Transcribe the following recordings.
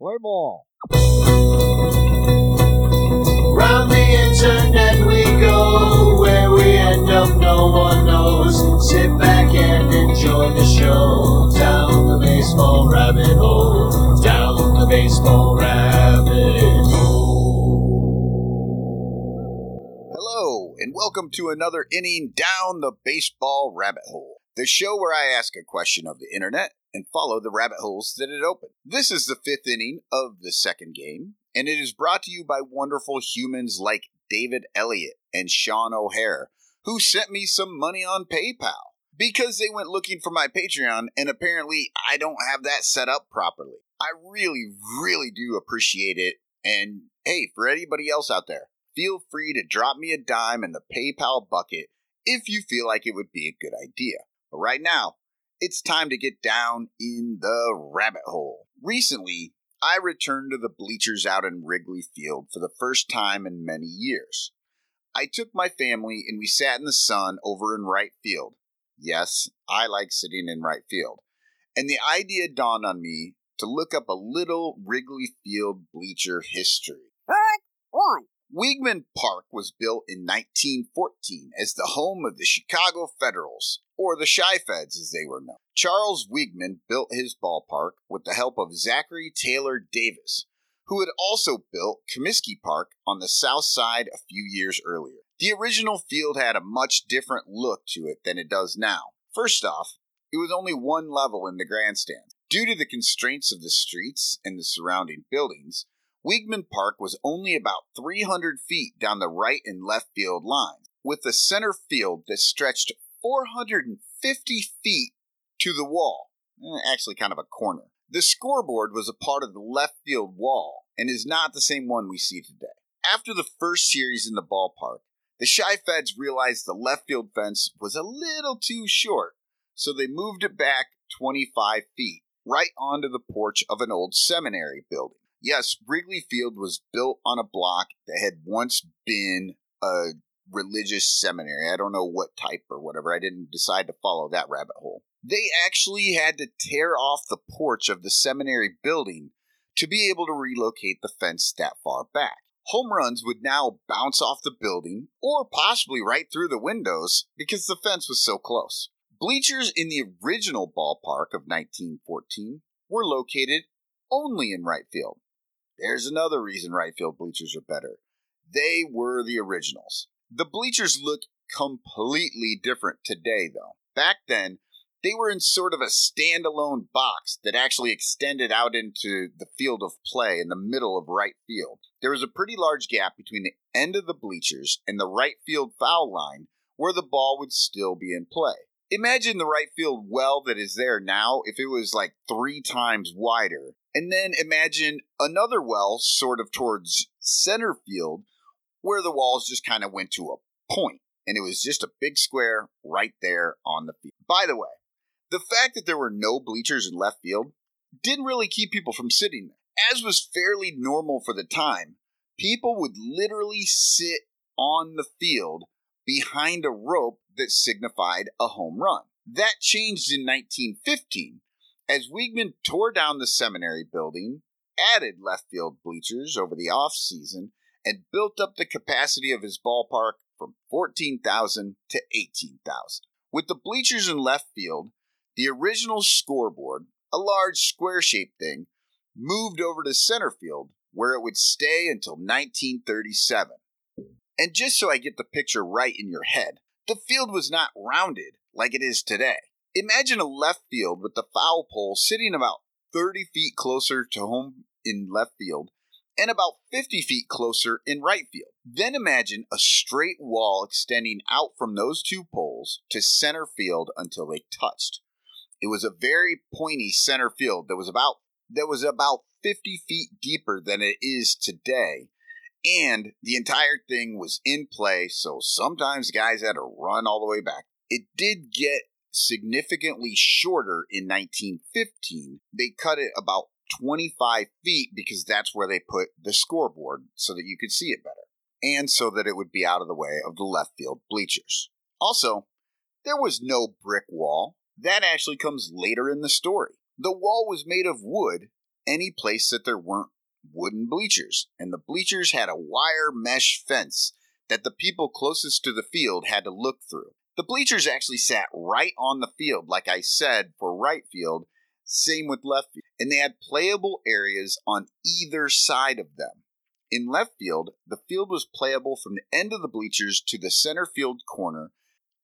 Play ball. Round the internet we go, where we end up no one knows. Sit back and enjoy the show, down the baseball rabbit hole, down the baseball rabbit hole. Hello, and welcome to another inning down the baseball rabbit hole, the show where I ask a question of the internet and follow the rabbit holes that it opened. This is the fifth inning of the second game, and it is brought to you by wonderful humans like David Elliott and Sean O'Hare, who sent me some money on PayPal because they went looking for my Patreon, and apparently I don't have that set up properly. I really, really do appreciate it, and hey, for anybody else out there, feel free to drop me a dime in the PayPal bucket if you feel like it would be a good idea. But right now, it's time to get down in the rabbit hole. Recently, I returned to the bleachers out in Wrigley Field for the first time in many years. I took my family and we sat in the sun over in right field. Yes, I like sitting in right field. And the idea dawned on me to look up a little Wrigley Field bleacher history. Part one. Weeghman Park was built in 1914 as the home of the Chicago Federals, or the Chi Feds as they were known. Charles Weeghman built his ballpark with the help of Zachary Taylor Davis, who had also built Comiskey Park on the South Side a few years earlier. The original field had a much different look to it than it does now. First off, it was only one level in the grandstand. Due to the constraints of the streets and the surrounding buildings, Weeghman Park was only about 300 feet down the right and left field lines, with a center field that stretched 450 feet to the wall, actually kind of a corner. The scoreboard was a part of the left field wall and is not the same one we see today. After the first series in the ballpark, the Chi Feds realized the left field fence was a little too short, so they moved it back 25 feet, right onto the porch of an old seminary building. Yes, Wrigley Field was built on a block that had once been a religious seminary. I don't know what type or whatever. I didn't decide to follow that rabbit hole. They actually had to tear off the porch of the seminary building to be able to relocate the fence that far back. Home runs would now bounce off the building or possibly right through the windows because the fence was so close. Bleachers in the original ballpark of 1914 were located only in right field. There's another reason right field bleachers are better. They were the originals. The bleachers look completely different today, though. Back then, they were in sort of a standalone box that actually extended out into the field of play in the middle of right field. There was a pretty large gap between the end of the bleachers and the right field foul line where the ball would still be in play. Imagine the right field well that is there now if it was like 3 times wider. And then imagine another well sort of towards center field where the walls just kind of went to a point, and it was just a big square right there on the field. By the way, the fact that there were no bleachers in left field didn't really keep people from sitting there. As was fairly normal for the time, people would literally sit on the field behind a rope that signified a home run. That changed in 1915. As Weeghman tore down the seminary building, added left field bleachers over the off-season, and built up the capacity of his ballpark from 14,000 to 18,000. With the bleachers in left field, the original scoreboard, a large square-shaped thing, moved over to center field, where it would stay until 1937. And just so I get the picture right in your head, the field was not rounded like it is today. Imagine a left field with the foul pole sitting about 30 feet closer to home in left field and about 50 feet closer in right field. Then imagine a straight wall extending out from those two poles to center field until they touched. It was a very pointy center field that was about 50 feet deeper than it is today, and the entire thing was in play, so sometimes guys had to run all the way back. It did get significantly shorter in 1915. They cut it about 25 feet because that's where they put the scoreboard so that you could see it better and so that it would be out of the way of the left field bleachers. Also, there was no brick wall. That actually comes later in the story. The wall was made of wood any place that there weren't wooden bleachers, and the bleachers had a wire mesh fence that the people closest to the field had to look through. The bleachers actually sat right on the field, like I said, for right field, same with left field, and they had playable areas on either side of them. In left field, the field was playable from the end of the bleachers to the center field corner,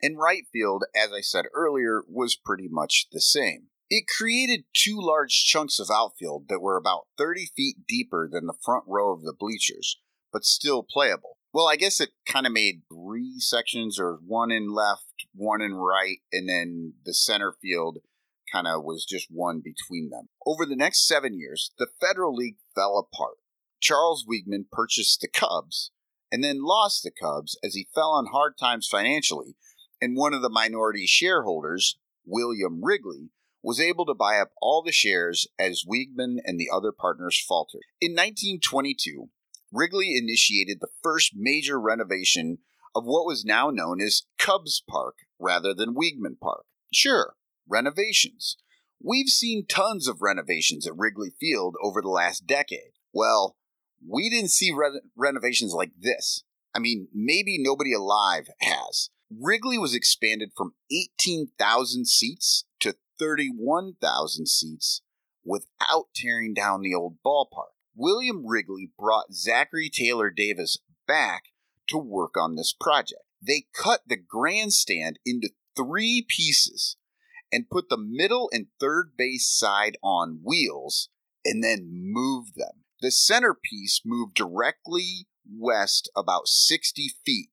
and right field, as I said earlier, was pretty much the same. It created two large chunks of outfield that were about 30 feet deeper than the front row of the bleachers, but still playable. Well, I guess it kind of made three sections, or one in left, one in right, and then the center field kind of was just one between them. Over the next 7 years, the Federal League fell apart. Charles Weeghman purchased the Cubs and then lost the Cubs as he fell on hard times financially, and one of the minority shareholders, William Wrigley, was able to buy up all the shares as Weeghman and the other partners faltered. In 1922, Wrigley initiated the first major renovation of what was now known as Cubs Park rather than Weeghman Park. Sure, renovations. We've seen tons of renovations at Wrigley Field over the last decade. Well, we didn't see renovations like this. I mean, maybe nobody alive has. Wrigley was expanded from 18,000 seats to 31,000 seats without tearing down the old ballpark. William Wrigley brought Zachary Taylor Davis back to work on this project. They cut the grandstand into three pieces and put the middle and third base side on wheels and then moved them. The centerpiece moved directly west about 60 feet,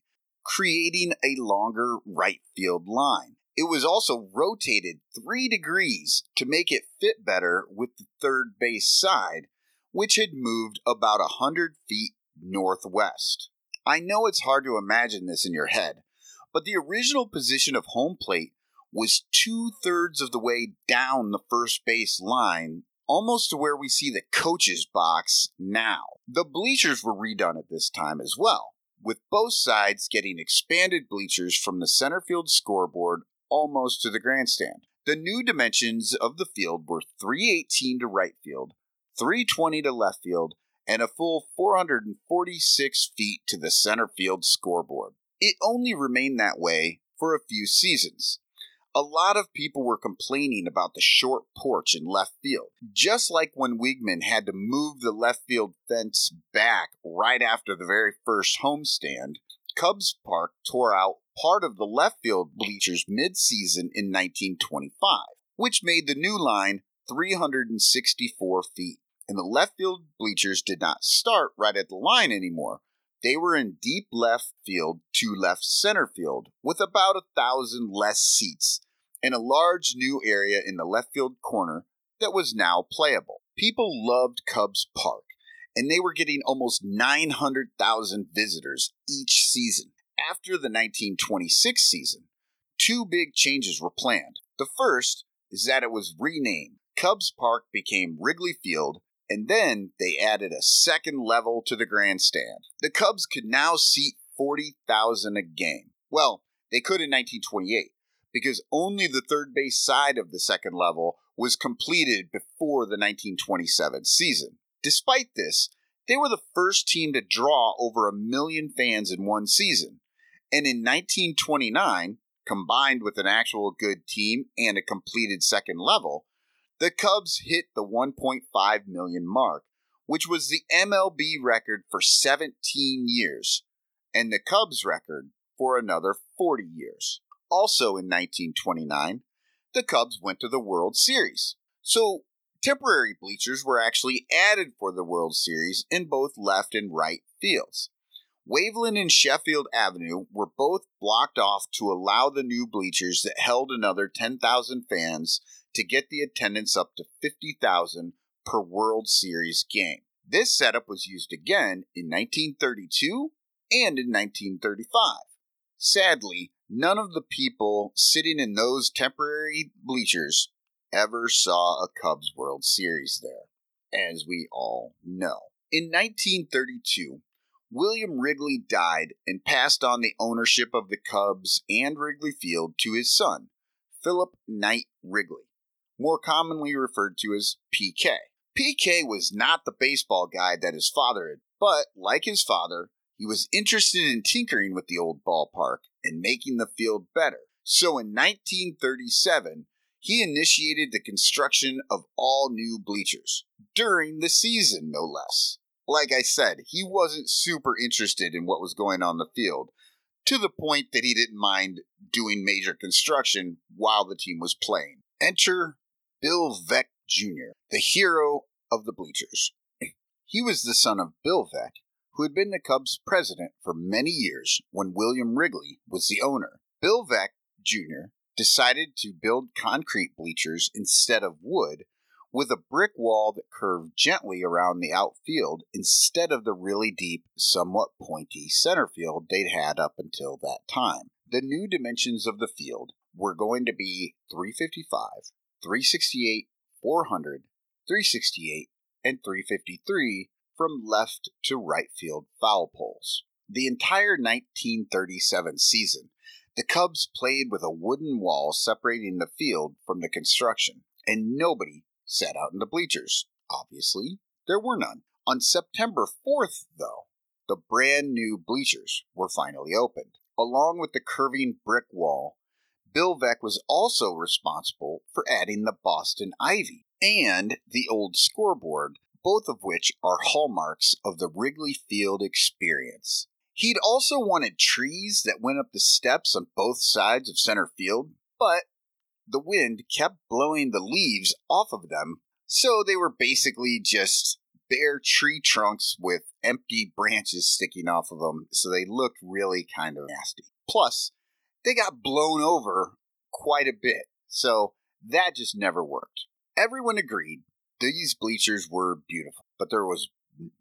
creating a longer right field line. It was also rotated 3 degrees to make it fit better with the third base side, which had moved about 100 feet northwest. I know it's hard to imagine this in your head, but the original position of home plate was 2/3 of the way down the first base line, almost to where we see the coach's box now. The bleachers were redone at this time as well, with both sides getting expanded bleachers from the center field scoreboard almost to the grandstand. The new dimensions of the field were 318 to right field, 320 to left field, and a full 446 feet to the center field scoreboard. It only remained that way for a few seasons. A lot of people were complaining about the short porch in left field, just like when Weeghman had to move the left field fence back right after the very first homestand. Cubs Park tore out part of the left field bleachers mid-season in 1925, which made the new line 364 feet, and the left field bleachers did not start right at the line anymore. They were in deep left field to left center field with about 1,000 less seats and a large new area in the left field corner that was now playable. People loved Cubs Park, and they were getting almost 900,000 visitors each season. After the 1926 season, two big changes were planned. The first is that it was renamed. Cubs Park became Wrigley Field, and then they added a second level to the grandstand. The Cubs could now seat 40,000 a game. Well, they could in 1928, because only the third base side of the second level was completed before the 1927 season. Despite this, they were the first team to draw over 1 million fans in one season. And in 1929, combined with an actual good team and a completed second level, the Cubs hit the 1.5 million mark, which was the MLB record for 17 years, and the Cubs record for another 40 years. Also in 1929, the Cubs went to the World Series. So temporary bleachers were actually added for the World Series in both left and right fields. Waveland and Sheffield Avenue were both blocked off to allow the new bleachers that held another 10,000 fans to get the attendance up to 50,000 per World Series game. This setup was used again in 1932 and in 1935. Sadly, none of the people sitting in those temporary bleachers ever saw a Cubs World Series there, as we all know. In 1932, William Wrigley died and passed on the ownership of the Cubs and Wrigley Field to his son, Philip Knight Wrigley, more commonly referred to as PK. PK was not the baseball guy that his father had, but, like his father, he was interested in tinkering with the old ballpark and making the field better. So in 1937, he initiated the construction of all new bleachers, during the season, no less. Like I said, he wasn't super interested in what was going on the field, to the point that he didn't mind doing major construction while the team was playing. Enter Bill Veeck Jr., the hero of the bleachers. He was the son of Bill Veeck, who had been the Cubs' president for many years when William Wrigley was the owner. Bill Veeck Jr. decided to build concrete bleachers instead of wood, with a brick wall that curved gently around the outfield instead of the really deep, somewhat pointy center field they'd had up until that time. The new dimensions of the field were going to be 355, 368, 400, 368, and 353 from left to right field foul poles. The entire 1937 season, the Cubs played with a wooden wall separating the field from the construction, and nobody sat out in the bleachers. Obviously, there were none. On September 4th, though, the brand new bleachers were finally opened. Along with the curving brick wall, Bill Veeck was also responsible for adding the Boston ivy and the old scoreboard, both of which are hallmarks of the Wrigley Field experience. He'd also wanted trees that went up the steps on both sides of center field, but the wind kept blowing the leaves off of them, so they were basically just bare tree trunks with empty branches sticking off of them, so they looked really kind of nasty. Plus, they got blown over quite a bit, so that just never worked. Everyone agreed these bleachers were beautiful, but there was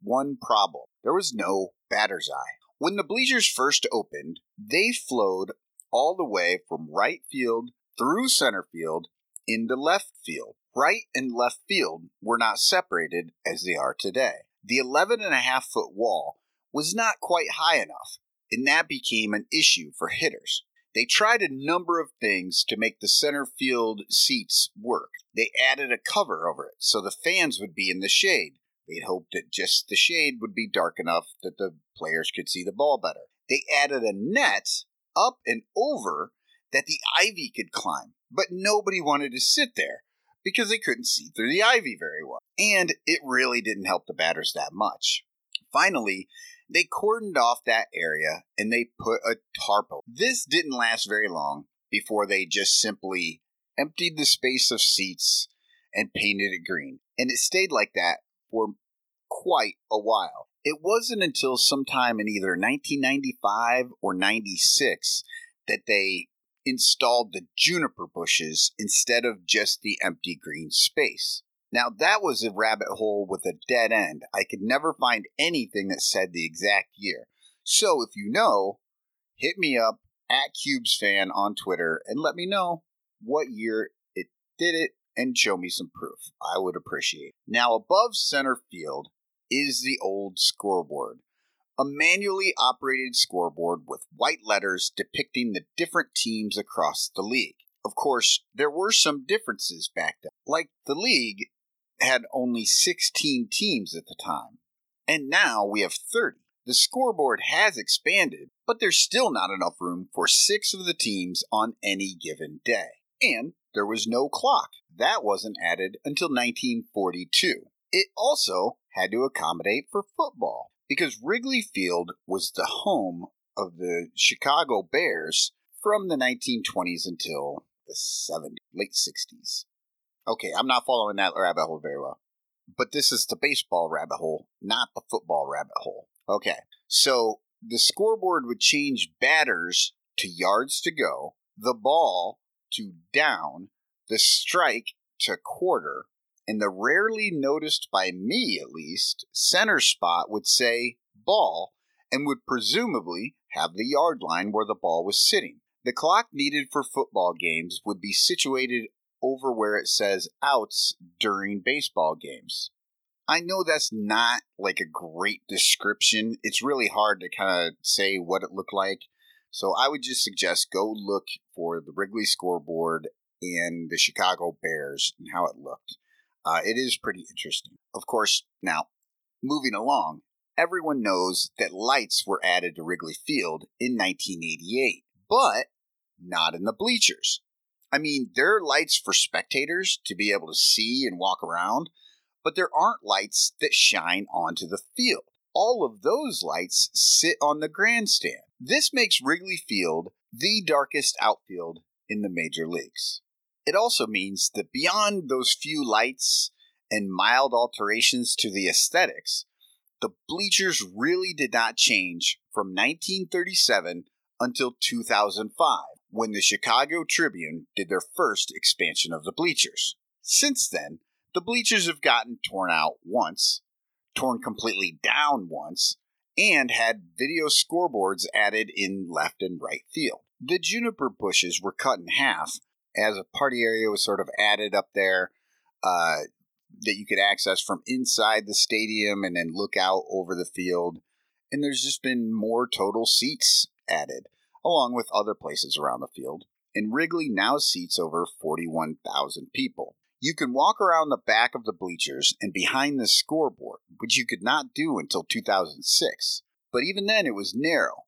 one problem. There was no batter's eye. When the bleachers first opened, they flowed all the way from right field through center field into left field. Right and left field were not separated as they are today. The 11.5-foot wall was not quite high enough, and that became an issue for hitters. They tried a number of things to make the center field seats work. They added a cover over it so the fans would be in the shade. They'd hoped that just the shade would be dark enough that the players could see the ball better. They added a net up and over that the ivy could climb, but nobody wanted to sit there because they couldn't see through the ivy very well, and it really didn't help the batters that much. Finally, they cordoned off that area and they put a tarp over. This didn't last very long before they just simply emptied the space of seats and painted it green, and it stayed like that for quite a while. It wasn't until sometime in either 1995 or 96 that they installed the juniper bushes instead of just the empty green space. Now, that was a rabbit hole with a dead end. I could never find anything that said the exact year. So, if you know, hit me up at CubesFan on Twitter and let me know what year it did it and show me some proof. I would appreciate it. Now, above center field is the old scoreboard, a manually operated scoreboard with white letters depicting the different teams across the league. Of course, there were some differences back then. Like, the league had only 16 teams at the time, and now we have 30. The scoreboard has expanded, but there's still not enough room for 6 of the teams on any given day. And there was no clock. That wasn't added until 1942. It also had to accommodate for football, because Wrigley Field was the home of the Chicago Bears from the 1920s until the late 60s. Okay, I'm not following that rabbit hole very well. But this is the baseball rabbit hole, not the football rabbit hole. Okay, so the scoreboard would change batters to yards to go, the ball to down, the strike to quarter, and the rarely noticed, by me at least, center spot would say ball and would presumably have the yard line where the ball was sitting. The clock needed for football games would be situated over where it says outs during baseball games. I know that's not like a great description. It's really hard to kind of say what it looked like. So I would just suggest go look for the Wrigley scoreboard and the Chicago Bears and how it looked. It is pretty interesting. Of course, now, moving along, everyone knows that lights were added to Wrigley Field in 1988, but not in the bleachers. I mean, there are lights for spectators to be able to see and walk around, but there aren't lights that shine onto the field. All of those lights sit on the grandstand. This makes Wrigley Field the darkest outfield in the major leagues. It also means that beyond those few lights and mild alterations to the aesthetics, the bleachers really did not change from 1937 until 2005, when the Chicago Tribune did their first expansion of the bleachers. Since then, the bleachers have gotten torn out once, torn completely down once, and had video scoreboards added in left and right field. The juniper bushes were cut in half, as a party area was sort of added up there that you could access from inside the stadium and then look out over the field. And there's just been more total seats added, along with other places around the field. And Wrigley now seats over 41,000 people. You can walk around the back of the bleachers and behind the scoreboard, which you could not do until 2006. But even then, it was narrow.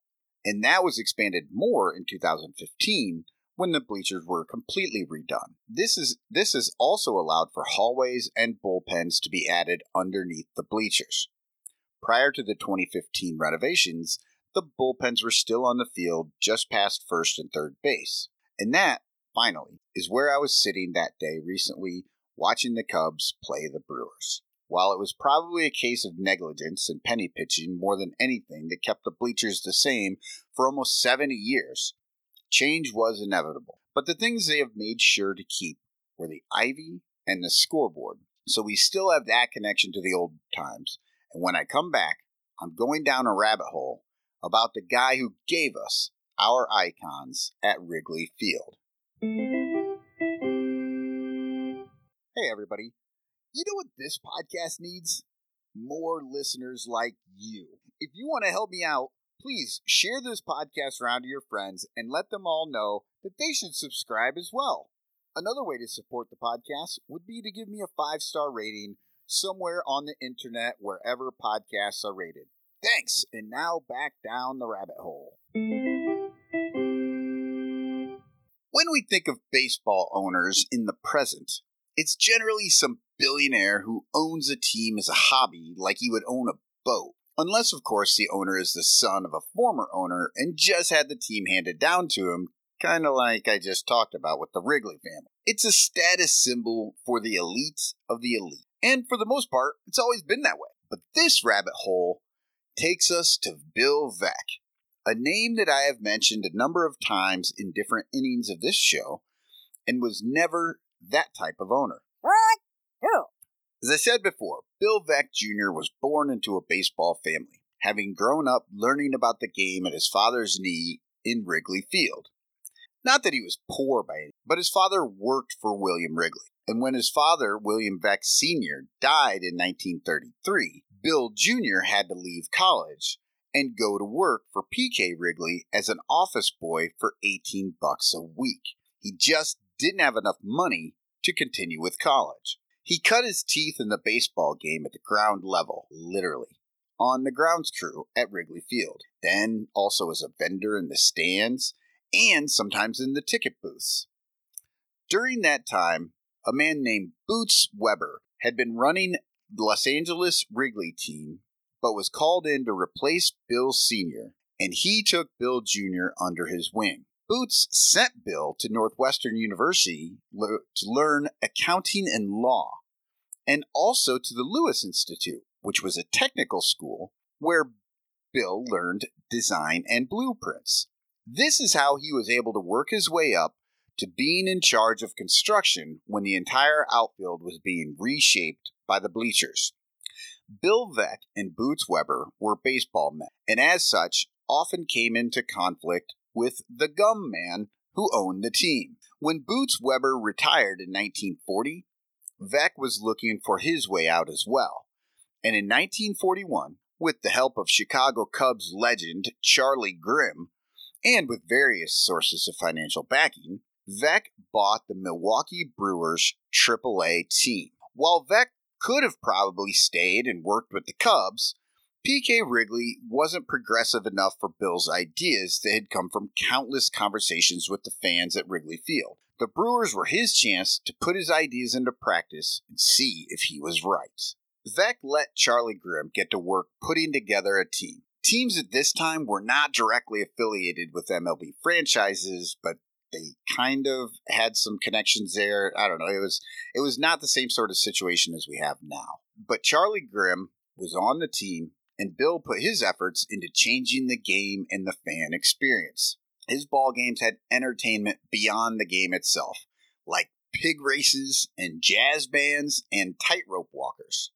And that was expanded more in 2015, when the bleachers were completely redone. This is also allowed for hallways and bullpens to be added underneath the bleachers. Prior to the 2015 renovations, the bullpens were still on the field just past first and third base. And that, finally, is where I was sitting that day recently watching the Cubs play the Brewers. While it was probably a case of negligence and penny pitching more than anything that kept the bleachers the same for almost 70 years, change was inevitable, but the things they have made sure to keep were the ivy and the scoreboard, so we still have that connection to the old times. And when I come back, I'm going down a rabbit hole about the guy who gave us our icons at Wrigley Field. Hey everybody, you know what this podcast needs? More listeners like you. If you want to help me out, please share this podcast around to your friends and let them all know that they should subscribe as well. Another way to support the podcast would be to give me a 5-star rating somewhere on the internet, wherever podcasts are rated. Thanks, and now back down the rabbit hole. When we think of baseball owners in the present, it's generally some billionaire who owns a team as a hobby like he would own a boat. Unless, of course, the owner is the son of a former owner and just had the team handed down to him, kind of like I just talked about with the Wrigley family. It's a status symbol for the elite of the elite. And for the most part, it's always been that way. But this rabbit hole takes us to Bill Veeck, a name that I have mentioned a number of times in different innings of this show, and was never that type of owner. What? No. As I said before, Bill Veeck Jr. was born into a baseball family, having grown up learning about the game at his father's knee in Wrigley Field. Not that he was poor by any, but his father worked for William Wrigley. And when his father, William Veeck Sr., died in 1933, Bill Jr. had to leave college and go to work for P.K. Wrigley as an office boy for $18 a week. He just didn't have enough money to continue with college. He cut his teeth in the baseball game at the ground level, literally, on the grounds crew at Wrigley Field, then also as a vendor in the stands, and sometimes in the ticket booths. During that time, a man named Boots Weber had been running the Los Angeles Wrigley team, but was called in to replace Bill Sr., and he took Bill Jr. under his wing. Boots sent Bill to Northwestern University to learn accounting and law, and also to the Lewis Institute, which was a technical school where Bill learned design and blueprints. This is how he was able to work his way up to being in charge of construction when the entire outfield was being reshaped by the bleachers. Bill Veeck and Boots Weber were baseball men, and as such, often came into conflict with the gum man who owned the team. When Boots Weber retired in 1940, Veeck was looking for his way out as well. And in 1941, with the help of Chicago Cubs legend Charlie Grimm, and with various sources of financial backing, Veeck bought the Milwaukee Brewers AAA team. While Veeck could have probably stayed and worked with the Cubs, P.K. Wrigley wasn't progressive enough for Bill's ideas that had come from countless conversations with the fans at Wrigley Field. The Brewers were his chance to put his ideas into practice and see if he was right. Veeck let Charlie Grimm get to work putting together a team. Teams at this time were not directly affiliated with MLB franchises, but they kind of had some connections there. I don't know. It was not the same sort of situation as we have now. But Charlie Grimm was on the team, and Bill put his efforts into changing the game and the fan experience. His ball games had entertainment beyond the game itself, like pig races and jazz bands and tightrope walkers.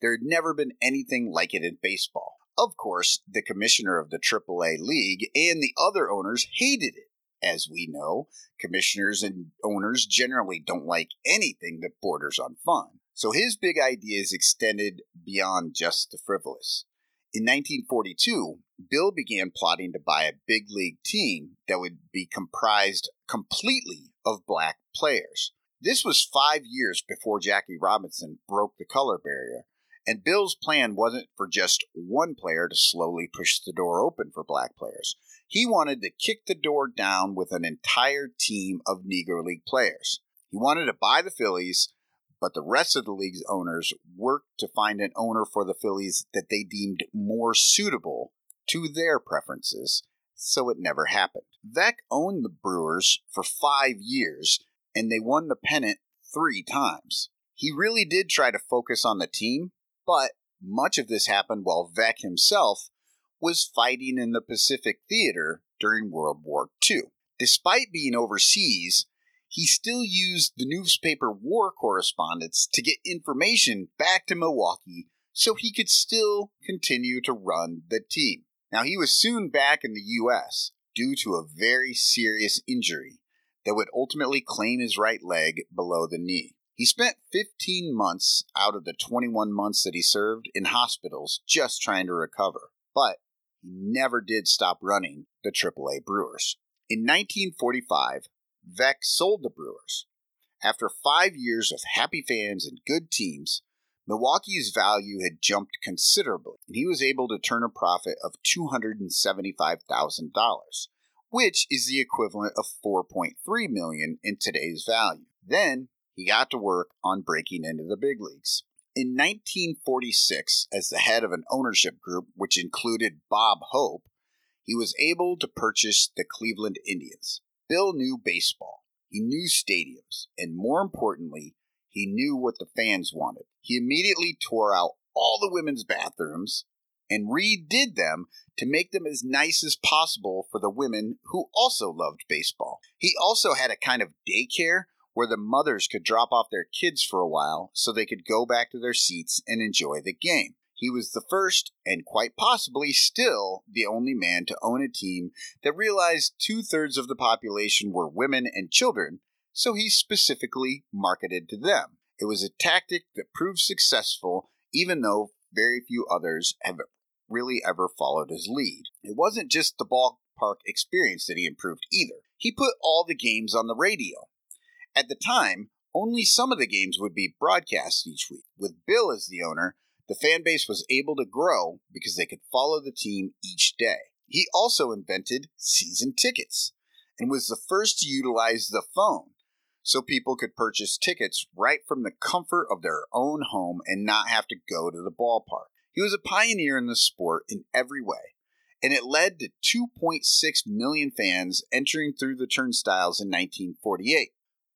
There had never been anything like it in baseball. Of course, the commissioner of the AAA League and the other owners hated it. As we know, commissioners and owners generally don't like anything that borders on fun. So his big ideas extended beyond just the frivolous. In 1942, Bill began plotting to buy a big league team that would be comprised completely of black players. This was 5 years before Jackie Robinson broke the color barrier, and Bill's plan wasn't for just one player to slowly push the door open for black players. He wanted to kick the door down with an entire team of Negro League players. He wanted to buy the Phillies, but the rest of the league's owners worked to find an owner for the Phillies that they deemed more suitable to their preferences, so it never happened. Veeck owned the Brewers for 5 years, and they won the pennant 3 times. He really did try to focus on the team, but much of this happened while Veeck himself was fighting in the Pacific Theater during World War II. Despite being overseas, he still used the newspaper war correspondence to get information back to Milwaukee so he could still continue to run the team. Now, he was soon back in the U.S. due to a very serious injury that would ultimately claim his right leg below the knee. He spent 15 months out of the 21 months that he served in hospitals just trying to recover, but he never did stop running the AAA Brewers. In 1945, Veeck sold the Brewers. After 5 years of happy fans and good teams, Milwaukee's value had jumped considerably, and he was able to turn a profit of $275,000, which is the equivalent of $4.3 million in today's value. Then, he got to work on breaking into the big leagues. In 1946, as the head of an ownership group, which included Bob Hope, he was able to purchase the Cleveland Indians. Bill knew baseball, he knew stadiums, and more importantly, he knew what the fans wanted. He immediately tore out all the women's bathrooms and redid them to make them as nice as possible for the women who also loved baseball. He also had a kind of daycare where the mothers could drop off their kids for a while so they could go back to their seats and enjoy the game. He was the first, and quite possibly still, the only man to own a team that realized 2/3 of the population were women and children, so he specifically marketed to them. It was a tactic that proved successful, even though very few others have really ever followed his lead. It wasn't just the ballpark experience that he improved either. He put all the games on the radio. At the time, only some of the games would be broadcast each week. With Bill as the owner, the fan base was able to grow because they could follow the team each day. He also invented season tickets and was the first to utilize the phone so people could purchase tickets right from the comfort of their own home and not have to go to the ballpark. He was a pioneer in the sport in every way, and it led to 2.6 million fans entering through the turnstiles in 1948.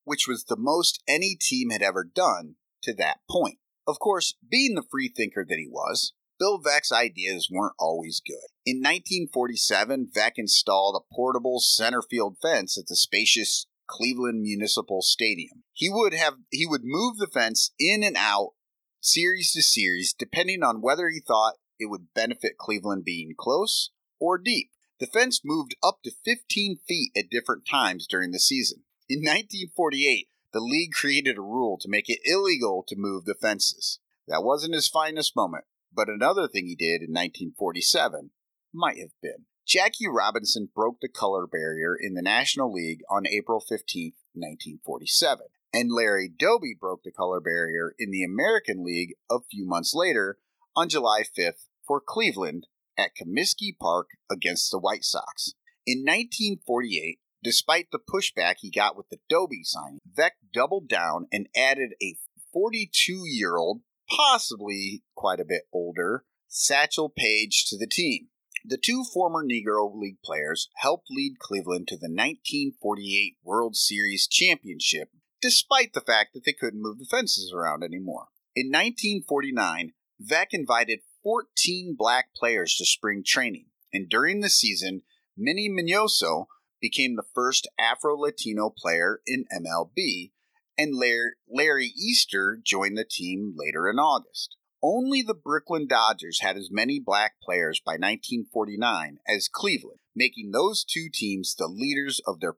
Which was the most any team had ever done to that point. Of course, being the free thinker that he was, Bill Veeck's ideas weren't always good. In 1947, Veeck installed a portable center field fence at the spacious Cleveland Municipal Stadium. He would move the fence in and out, series to series, depending on whether he thought it would benefit Cleveland being close or deep. The fence moved up to 15 feet at different times during the season. In 1948, the league created a rule to make it illegal to move the fences. That wasn't his finest moment, but another thing he did in 1947 might have been. Jackie Robinson broke the color barrier in the National League on April 15, 1947. and Larry Doby broke the color barrier in the American League a few months later on July 5th for Cleveland at Comiskey Park against the White Sox. In 1948, despite the pushback he got with the Doby signing, Veeck doubled down and added a 42-year-old, possibly quite a bit older, Satchel Paige to the team. The two former Negro League players helped lead Cleveland to the 1948 World Series championship, despite the fact that they couldn't move the fences around anymore. In 1949, Veeck invited 14 black players to spring training, and during the season, Minnie Miñoso became the first Afro-Latino player in MLB, and Larry Easter joined the team later in August. Only the Brooklyn Dodgers had as many black players by 1949 as Cleveland, making those two teams the leaders of their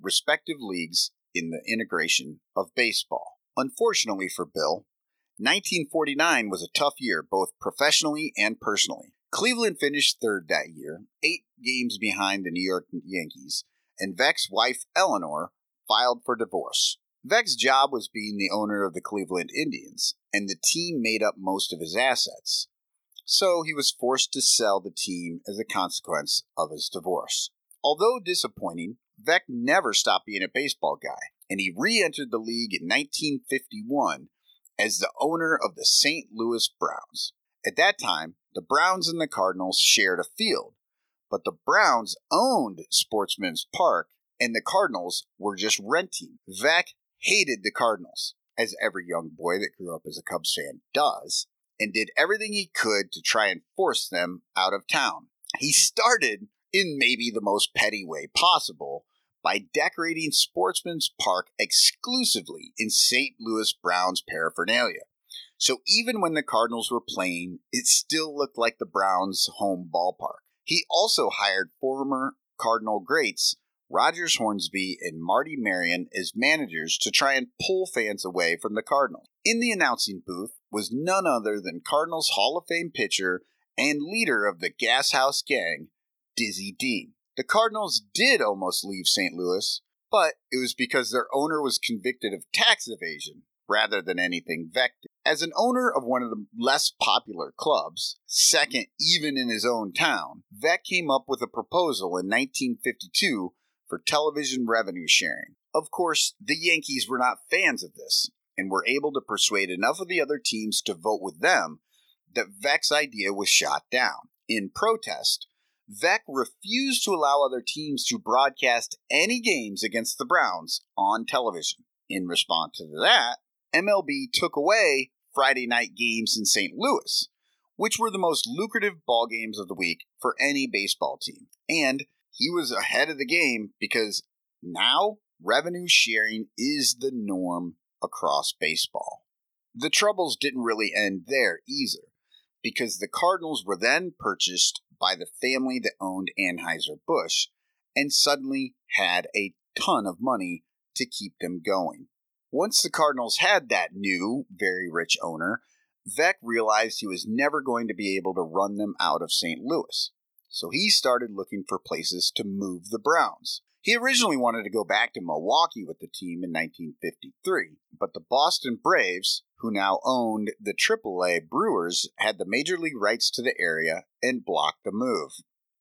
respective leagues in the integration of baseball. Unfortunately for Bill, 1949 was a tough year both professionally and personally. Cleveland finished third that year, 8 games behind the New York Yankees, and Veeck's wife, Eleanor, filed for divorce. Veeck's job was being the owner of the Cleveland Indians, and the team made up most of his assets, so he was forced to sell the team as a consequence of his divorce. Although disappointing, Veeck never stopped being a baseball guy, and he re-entered the league in 1951 as the owner of the St. Louis Browns. At that time, the Browns and the Cardinals shared a field, but the Browns owned Sportsman's Park, and the Cardinals were just renting. Veeck hated the Cardinals, as every young boy that grew up as a Cubs fan does, and did everything he could to try and force them out of town. He started, in maybe the most petty way possible, by decorating Sportsman's Park exclusively in St. Louis Browns paraphernalia. So even when the Cardinals were playing, it still looked like the Browns' home ballpark. He also hired former Cardinal greats Rogers Hornsby and Marty Marion as managers to try and pull fans away from the Cardinals. In the announcing booth was none other than Cardinals Hall of Fame pitcher and leader of the Gas House Gang, Dizzy Dean. The Cardinals did almost leave St. Louis, but it was because their owner was convicted of tax evasion rather than anything Veeck did. As an owner of one of the less popular clubs, second even in his own town, Veeck came up with a proposal in 1952 for television revenue sharing. Of course, the Yankees were not fans of this, and were able to persuade enough of the other teams to vote with them that Veeck's idea was shot down. In protest, Veeck refused to allow other teams to broadcast any games against the Browns on television. In response to that, MLB took away Friday night games in St. Louis, which were the most lucrative ball games of the week for any baseball team, and he was ahead of the game because now revenue sharing is the norm across baseball. The troubles didn't really end there either, because the Cardinals were then purchased by the family that owned Anheuser-Busch and suddenly had a ton of money to keep them going. Once the Cardinals had that new, very rich owner, Veeck realized he was never going to be able to run them out of St. Louis. So he started looking for places to move the Browns. He originally wanted to go back to Milwaukee with the team in 1953, but the Boston Braves, who now owned the AAA Brewers, had the major league rights to the area and blocked the move.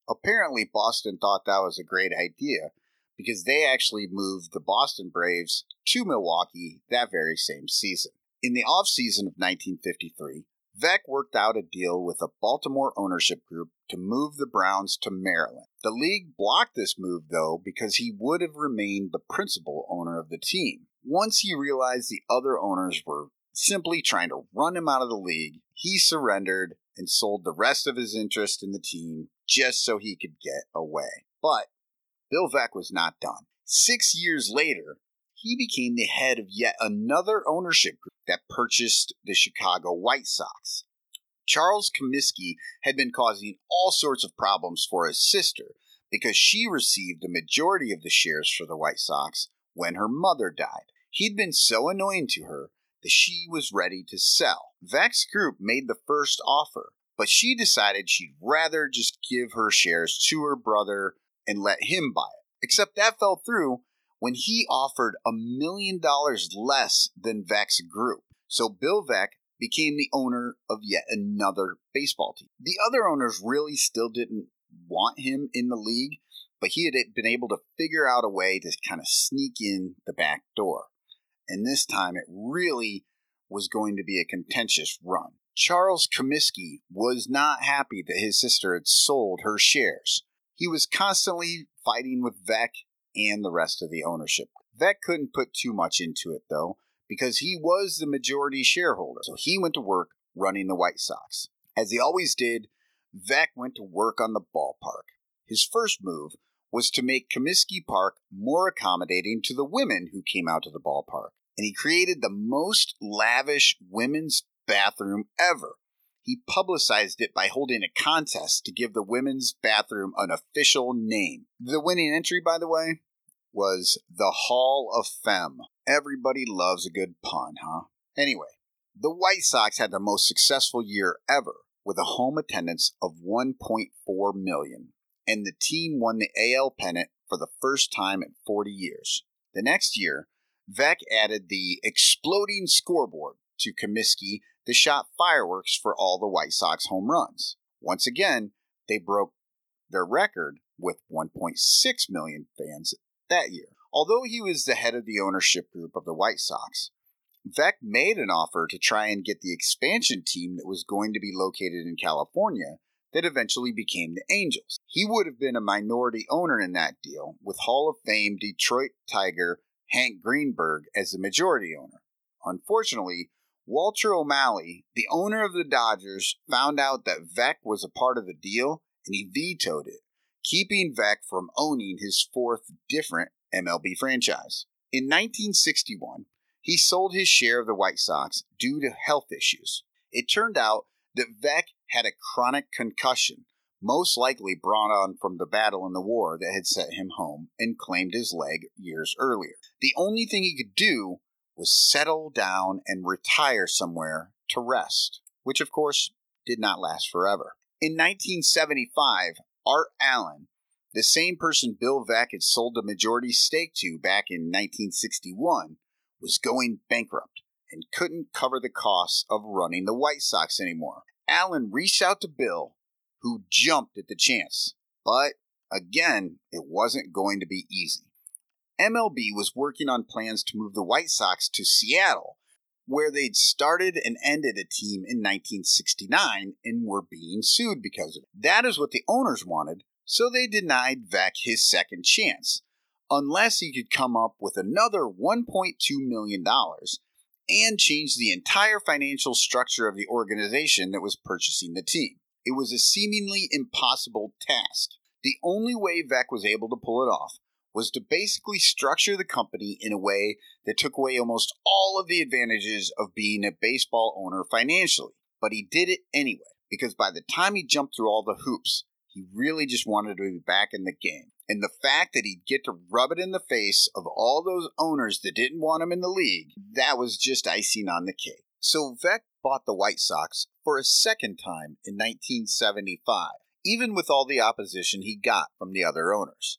Apparently, Boston thought that was a great idea because they actually moved the Boston Braves to Milwaukee that very same season. In the offseason of 1953, Veeck worked out a deal with a Baltimore ownership group to move the Browns to Maryland. The league blocked this move, though, because he would have remained the principal owner of the team. Once he realized the other owners were simply trying to run him out of the league, he surrendered and sold the rest of his interest in the team just so he could get away. But Bill Veeck was not done. 6 years later, he became the head of yet another ownership group that purchased the Chicago White Sox. Charles Comiskey had been causing all sorts of problems for his sister because she received the majority of the shares for the White Sox when her mother died. He'd been so annoying to her that she was ready to sell. Veeck's group made the first offer, but she decided she'd rather just give her shares to her brother and let him buy it. Except that fell through when he offered $1 million less than Veeck's group. So Bill Veeck became the owner of yet another baseball team. The other owners really still didn't want him in the league, but he had been able to figure out a way to kind of sneak in the back door. And this time it really was going to be a contentious run. Charles Comiskey was not happy that his sister had sold her shares. He was constantly fighting with Veeck and the rest of the ownership. Veeck couldn't put too much into it, though, because he was the majority shareholder. So he went to work running the White Sox. As he always did, Veeck went to work on the ballpark. His first move was to make Comiskey Park more accommodating to the women who came out to the ballpark. And he created the most lavish women's bathroom ever. He publicized it by holding a contest to give the women's bathroom an official name. The winning entry, by the way, was the Hall of Femme. Everybody loves a good pun, huh? Anyway, the White Sox had their most successful year ever, with a home attendance of 1.4 million, and the team won the AL pennant for the first time in 40 years. The next year, Veeck added the exploding scoreboard to Comiskey that shot fireworks for all the White Sox home runs. Once again, they broke their record with 1.6 million fans that year. Although he was the head of the ownership group of the White Sox, Veeck made an offer to try and get the expansion team that was going to be located in California that eventually became the Angels. He would have been a minority owner in that deal, with Hall of Fame Detroit Tiger Hank Greenberg as the majority owner. Unfortunately, Walter O'Malley, the owner of the Dodgers, found out that Veeck was a part of the deal, and he vetoed it, keeping Veeck from owning his fourth different MLB franchise. In 1961, he sold his share of the White Sox due to health issues. It turned out that Veeck had a chronic concussion, most likely brought on from the battle in the war that had sent him home and claimed his leg years earlier. The only thing he could do was settle down and retire somewhere to rest, which of course did not last forever. In 1975, Art Allen, the same person Bill Veeck had sold the majority stake to back in 1961, was going bankrupt and couldn't cover the costs of running the White Sox anymore. Allen reached out to Bill, who jumped at the chance. But, again, it wasn't going to be easy. MLB was working on plans to move the White Sox to Seattle, where they'd started and ended a team in 1969 and were being sued because of it. That is what the owners wanted, so they denied Veeck his second chance, unless he could come up with another $1.2 million and change the entire financial structure of the organization that was purchasing the team. It was a seemingly impossible task. The only way Veeck was able to pull it off was to basically structure the company in a way that took away almost all of the advantages of being a baseball owner financially. But he did it anyway, because by the time he jumped through all the hoops, he really just wanted to be back in the game. And the fact that he'd get to rub it in the face of all those owners that didn't want him in the league, that was just icing on the cake. So Veeck bought the White Sox for a second time in 1975, even with all the opposition he got from the other owners.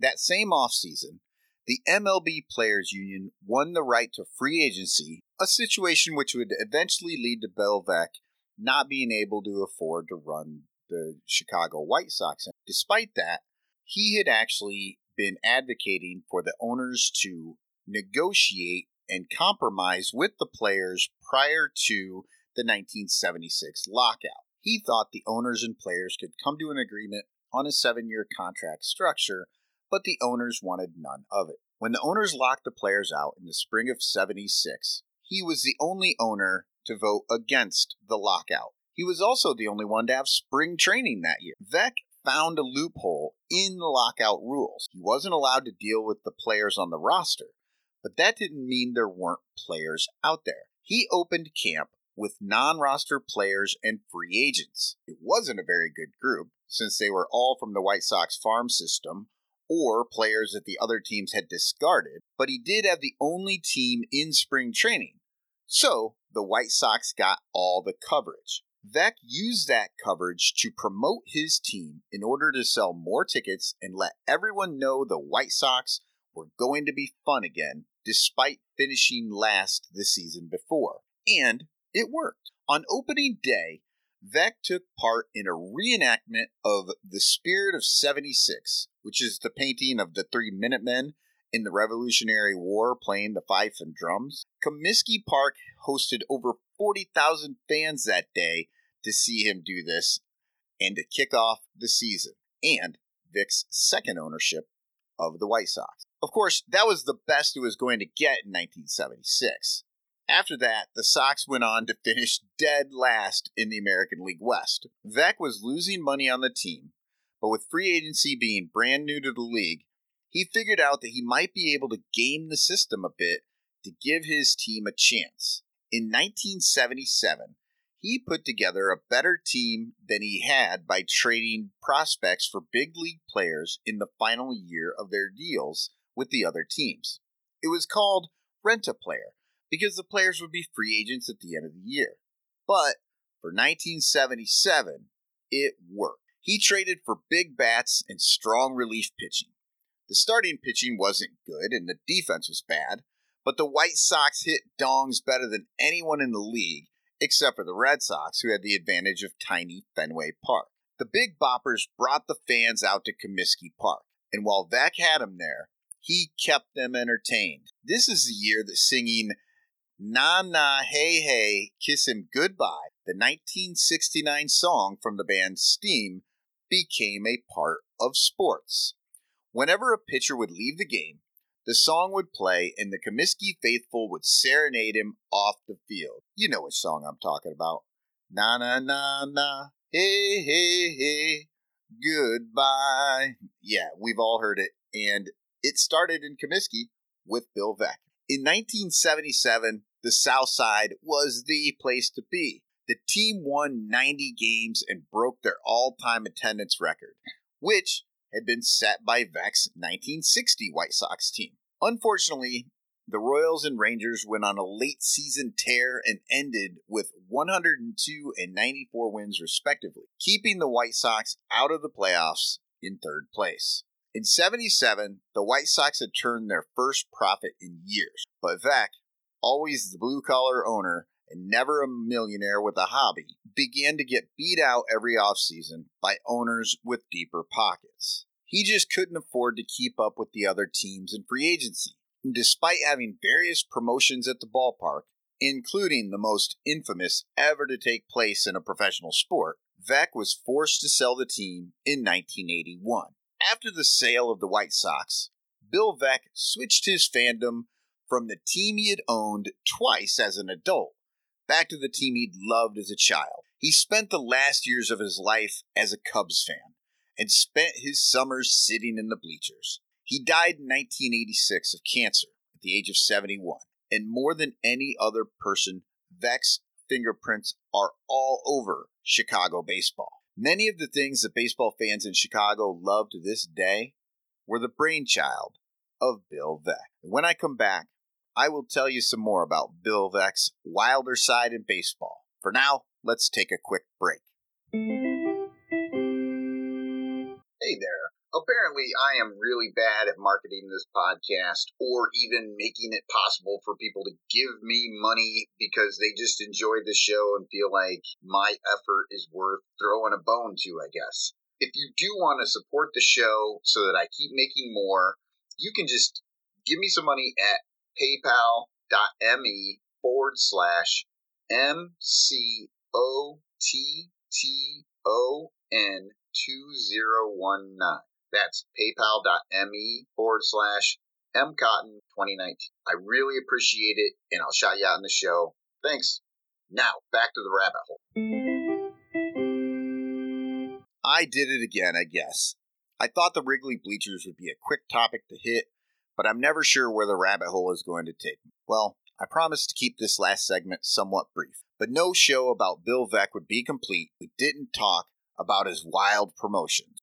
That same offseason, the MLB Players Union won the right to free agency, a situation which would eventually lead to Bill Veeck not being able to afford to run the Chicago White Sox. Despite that, he had actually been advocating for the owners to negotiate and compromise with the players prior to the 1976 lockout. He thought the owners and players could come to an agreement on a 7-year contract structure, but the owners wanted none of it. When the owners locked the players out in the spring of 76, he was the only owner to vote against the lockout. He was also the only one to have spring training that year. Veeck found a loophole in the lockout rules. He wasn't allowed to deal with the players on the roster, but that didn't mean there weren't players out there. He opened camp with non-roster players and free agents. It wasn't a very good group, since they were all from the White Sox farm system or players that the other teams had discarded, but he did have the only team in spring training. So, the White Sox got all the coverage. Veeck used that coverage to promote his team in order to sell more tickets and let everyone know the White Sox were going to be fun again, despite finishing last the season before. And it worked. On opening day, Veeck took part in a reenactment of The Spirit of 76, which is the painting of the 3 Minutemen in the Revolutionary War playing the fife and drums. Comiskey Park hosted over 40,000 fans that day to see him do this and to kick off the season and Veeck's second ownership of the White Sox. Of course, that was the best it was going to get in 1976. After that, the Sox went on to finish dead last in the American League West. Veeck was losing money on the team, but with free agency being brand new to the league, he figured out that he might be able to game the system a bit to give his team a chance. In 1977, he put together a better team than he had by trading prospects for big league players in the final year of their deals with the other teams. It was called Rent-A-Player, because the players would be free agents at the end of the year. But for 1977, it worked. He traded for big bats and strong relief pitching. The starting pitching wasn't good and the defense was bad, but the White Sox hit dongs better than anyone in the league, except for the Red Sox, who had the advantage of tiny Fenway Park. The Big Boppers brought the fans out to Comiskey Park, and while Veeck had them there, he kept them entertained. This is the year that singing Na Na Hey Hey Kiss Him Goodbye, the 1969 song from the band Steam, became a part of sports. Whenever a pitcher would leave the game, the song would play and the Comiskey faithful would serenade him off the field. You know which song I'm talking about. Na na na na, hey hey hey, goodbye. Yeah, we've all heard it, and it started in Comiskey with Bill Veeck. In 1977, the South Side was the place to be. The team won 90 games and broke their all-time attendance record, which had been set by Veeck's 1960 White Sox team. Unfortunately, the Royals and Rangers went on a late-season tear and ended with 102 and 94 wins respectively, keeping the White Sox out of the playoffs in third place. In 77, the White Sox had turned their first profit in years, but Veeck, always the blue-collar owner and never a millionaire with a hobby, began to get beat out every offseason by owners with deeper pockets. He just couldn't afford to keep up with the other teams in free agency, and despite having various promotions at the ballpark, including the most infamous ever to take place in a professional sport, Veeck was forced to sell the team in 1981. After the sale of the White Sox, Bill Veeck switched his fandom from the team he had owned twice as an adult back to the team he'd loved as a child. He spent the last years of his life as a Cubs fan and spent his summers sitting in the bleachers. He died in 1986 of cancer at the age of 71, and more than any other person, Veeck's fingerprints are all over Chicago baseball. Many of the things that baseball fans in Chicago love to this day were the brainchild of Bill Veeck. When I come back, I will tell you some more about Bill Veeck's wilder side in baseball. For now, let's take a quick break. Hey there. Apparently, I am really bad at marketing this podcast or even making it possible for people to give me money because they just enjoy the show and feel like my effort is worth throwing a bone to, I guess. If you do want to support the show so that I keep making more, you can just give me some money at paypal.me/MCOTTON2019. That's paypal.me/mcotton2019. I really appreciate it, and I'll shout you out in the show. Thanks. Now, back to the rabbit hole. I did it again, I guess. I thought the Wrigley bleachers would be a quick topic to hit, but I'm never sure where the rabbit hole is going to take me. Well, I promised to keep this last segment somewhat brief, but no show about Bill Veeck would be complete if we didn't talk about his wild promotions.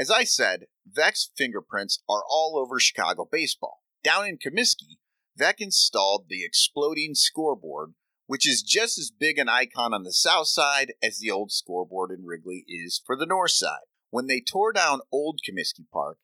As I said, Veeck's fingerprints are all over Chicago baseball. Down in Comiskey, Veeck installed the exploding scoreboard, which is just as big an icon on the South Side as the old scoreboard in Wrigley is for the North Side. When they tore down Old Comiskey Park,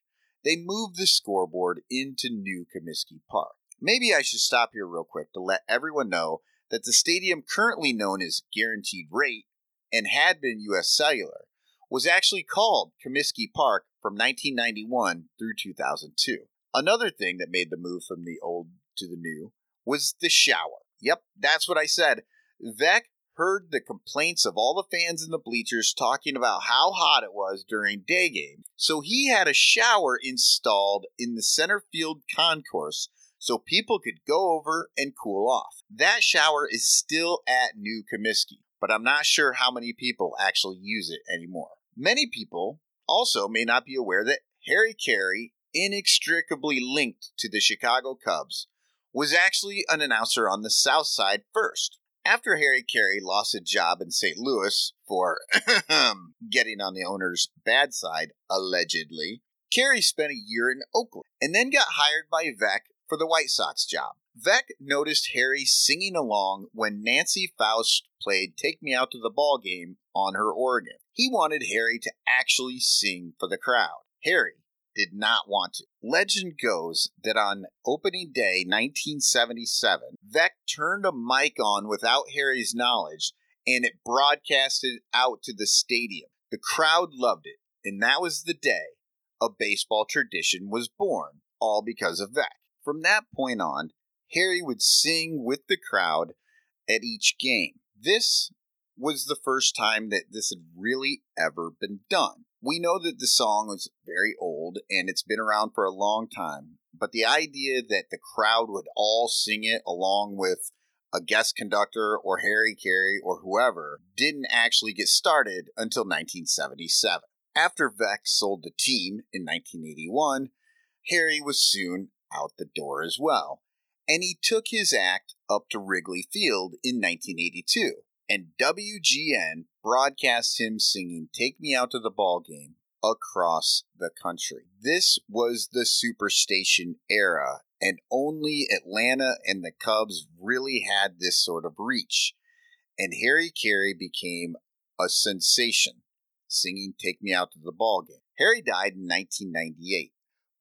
they moved the scoreboard into new Comiskey Park. Maybe I should stop here real quick to let everyone know that the stadium currently known as Guaranteed Rate and had been U.S. Cellular was actually called Comiskey Park from 1991 through 2002. Another thing that made the move from the old to the new was the shower. Yep, that's what I said. Veeck heard the complaints of all the fans in the bleachers talking about how hot it was during day games, so he had a shower installed in the center field concourse so people could go over and cool off. That shower is still at New Comiskey, but I'm not sure how many people actually use it anymore. Many people also may not be aware that Harry Caray, inextricably linked to the Chicago Cubs, was actually an announcer on the South Side first. After Harry Caray lost his job in St. Louis for getting on the owner's bad side, allegedly, Caray spent a year in Oakland and then got hired by Veeck for the White Sox job. Veeck noticed Harry singing along when Nancy Faust played Take Me Out to the Ball Game on her organ. He wanted Harry to actually sing for the crowd. Harry did not want to. Legend goes that on opening day 1977, Veeck turned a mic on without Harry's knowledge, and it broadcasted out to the stadium. The crowd loved it, and that was the day a baseball tradition was born, all because of Veeck. From that point on, Harry would sing with the crowd at each game. This was the first time that this had really ever been done. We know that the song was very old and it's been around for a long time, but the idea that the crowd would all sing it along with a guest conductor or Harry Caray or whoever didn't actually get started until 1977. After Veeck sold the team in 1981, Harry was soon out the door as well, and he took his act up to Wrigley Field in 1982. And WGN broadcast him singing Take Me Out to the Ball Game across the country. This was the Superstation era, and only Atlanta and the Cubs really had this sort of reach. And Harry Caray became a sensation, singing Take Me Out to the Ball Game. Harry died in 1998,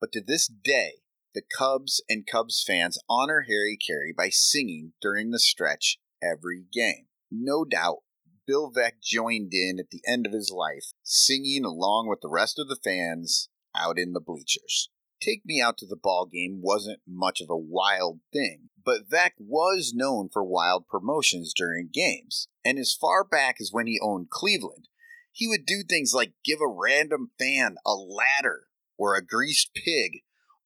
but to this day, the Cubs and Cubs fans honor Harry Caray by singing during the stretch every game. No doubt, Bill Veeck joined in at the end of his life, singing along with the rest of the fans out in the bleachers. Take Me Out to the Ball Game wasn't much of a wild thing, but Veeck was known for wild promotions during games. And as far back as when he owned Cleveland, he would do things like give a random fan a ladder or a greased pig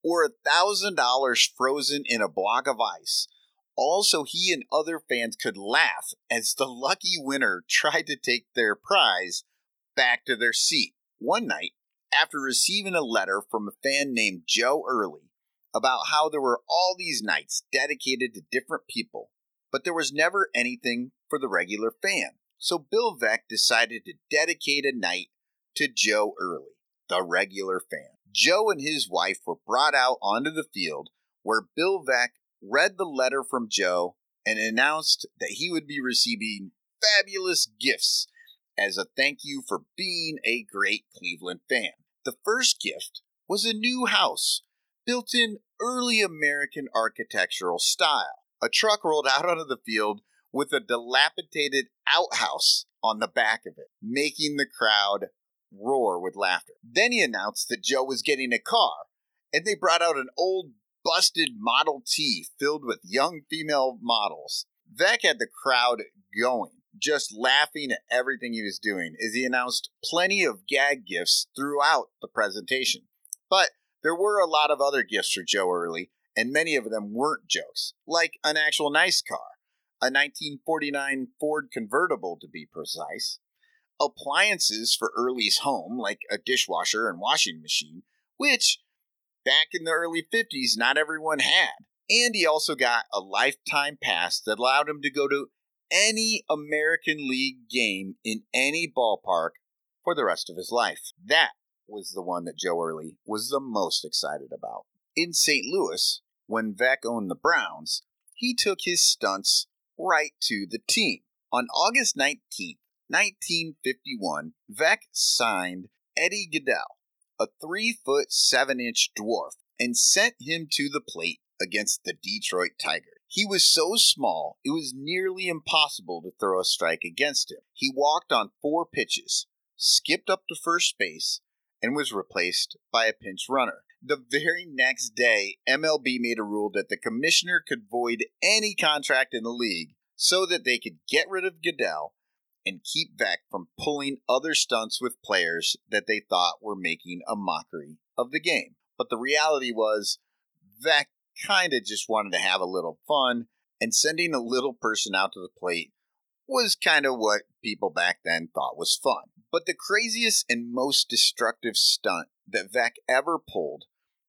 or $1,000 frozen in a block of ice. Also, he and other fans could laugh as the lucky winner tried to take their prize back to their seat. One night, after receiving a letter from a fan named Joe Early about how there were all these nights dedicated to different people, but there was never anything for the regular fan. So Bill Veeck decided to dedicate a night to Joe Early, the regular fan. Joe and his wife were brought out onto the field where Bill Veeck read the letter from Joe and announced that he would be receiving fabulous gifts as a thank you for being a great Cleveland fan. The first gift was a new house built in early American architectural style. A truck rolled out onto the field with a dilapidated outhouse on the back of it, making the crowd roar with laughter. Then he announced that Joe was getting a car, and they brought out an old busted Model T filled with young female models. Veeck had the crowd going, just laughing at everything he was doing, as he announced plenty of gag gifts throughout the presentation. But there were a lot of other gifts for Joe Early, and many of them weren't jokes, like an actual nice car, a 1949 Ford convertible to be precise, appliances for Early's home, like a dishwasher and washing machine, which back in the early 50s, not everyone had. And he also got a lifetime pass that allowed him to go to any American League game in any ballpark for the rest of his life. That was the one that Joe Early was the most excited about. In St. Louis, when Veeck owned the Browns, he took his stunts right to the team. On August 19, 1951, Veeck signed Eddie Gaedel, a 3-foot 7-inch dwarf, and sent him to the plate against the Detroit Tigers. He was so small, it was nearly impossible to throw a strike against him. He walked on 4 pitches, skipped up to first base, and was replaced by a pinch runner. The very next day, MLB made a rule that the commissioner could void any contract in the league so that they could get rid of Gaedel and keep Veeck from pulling other stunts with players that they thought were making a mockery of the game. But the reality was, Veeck kind of just wanted to have a little fun, and sending a little person out to the plate was kind of what people back then thought was fun. But the craziest and most destructive stunt that Veeck ever pulled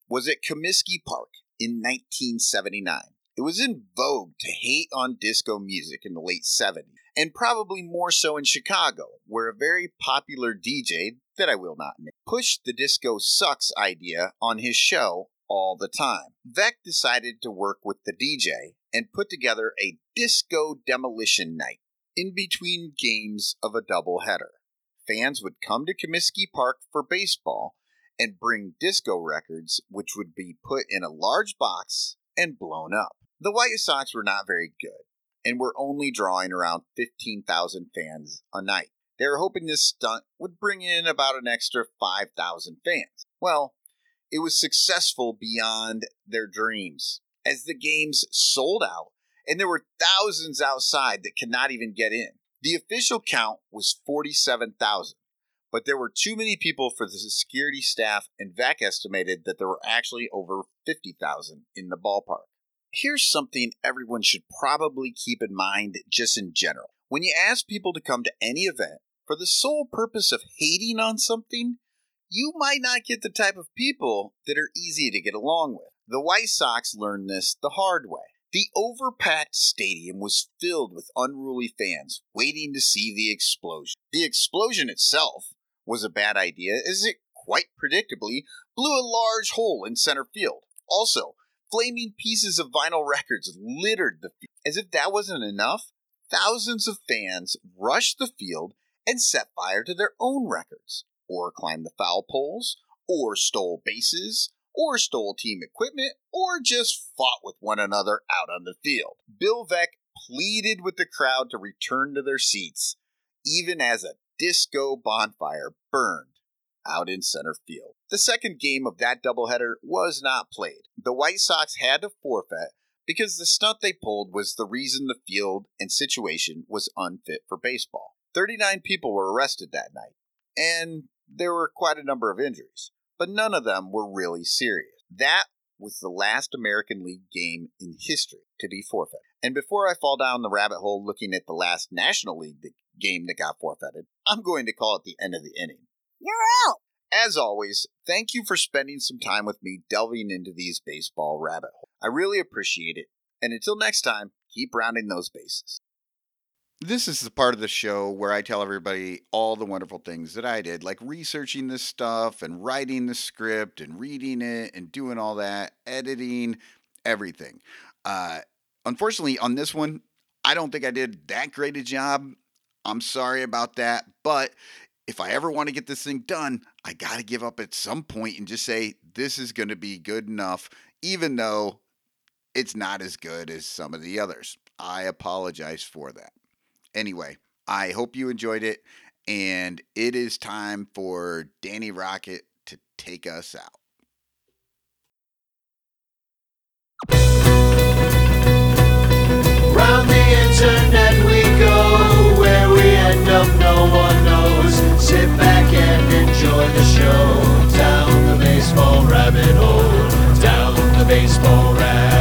was at Comiskey Park in 1979. It was in vogue to hate on disco music in the late 70s, and probably more so in Chicago, where a very popular DJ, that I will not name, pushed the disco sucks idea on his show all the time. Veeck decided to work with the DJ and put together a disco demolition night in between games of a doubleheader. Fans would come to Comiskey Park for baseball and bring disco records, which would be put in a large box and blown up. The White Sox were not very good and were only drawing around 15,000 fans a night. They were hoping this stunt would bring in about an extra 5,000 fans. Well, it was successful beyond their dreams, as the games sold out, and there were thousands outside that could not even get in. The official count was 47,000, but there were too many people for the security staff, and Veeck estimated that there were actually over 50,000 in the ballpark. Here's something everyone should probably keep in mind just in general. When you ask people to come to any event for the sole purpose of hating on something, you might not get the type of people that are easy to get along with. The White Sox learned this the hard way. The overpacked stadium was filled with unruly fans waiting to see the explosion. The explosion itself was a bad idea, as it, quite predictably, blew a large hole in center field. Also, flaming pieces of vinyl records littered the field. As if that wasn't enough, thousands of fans rushed the field and set fire to their own records, or climbed the foul poles, or stole bases, or stole team equipment, or just fought with one another out on the field. Bill Veeck pleaded with the crowd to return to their seats, even as a disco bonfire burned out in center field. The second game of that doubleheader was not played. The White Sox had to forfeit because the stunt they pulled was the reason the field and situation was unfit for baseball. 39 people were arrested that night, and there were quite a number of injuries, but none of them were really serious. That was the last American League game in history to be forfeited. And before I fall down the rabbit hole looking at the last National League game that got forfeited, I'm going to call it the end of the inning. You're out! As always, thank you for spending some time with me delving into these baseball rabbit holes. I really appreciate it. And until next time, keep rounding those bases. This is the part of the show where I tell everybody all the wonderful things that I did, like researching this stuff and writing the script and reading it and doing all that, editing, everything. Unfortunately, on this one, I don't think I did that great a job. I'm sorry about that. But if I ever want to get this thing done, I got to give up at some point and just say, this is going to be good enough, even though it's not as good as some of the others. I apologize for that. Anyway, I hope you enjoyed it, and it is time for Danny Rocket to take us out. Round the internet we go, where we end up no one knows. Sit back and enjoy the show, down the baseball rabbit hole, down the baseball rabbit hole.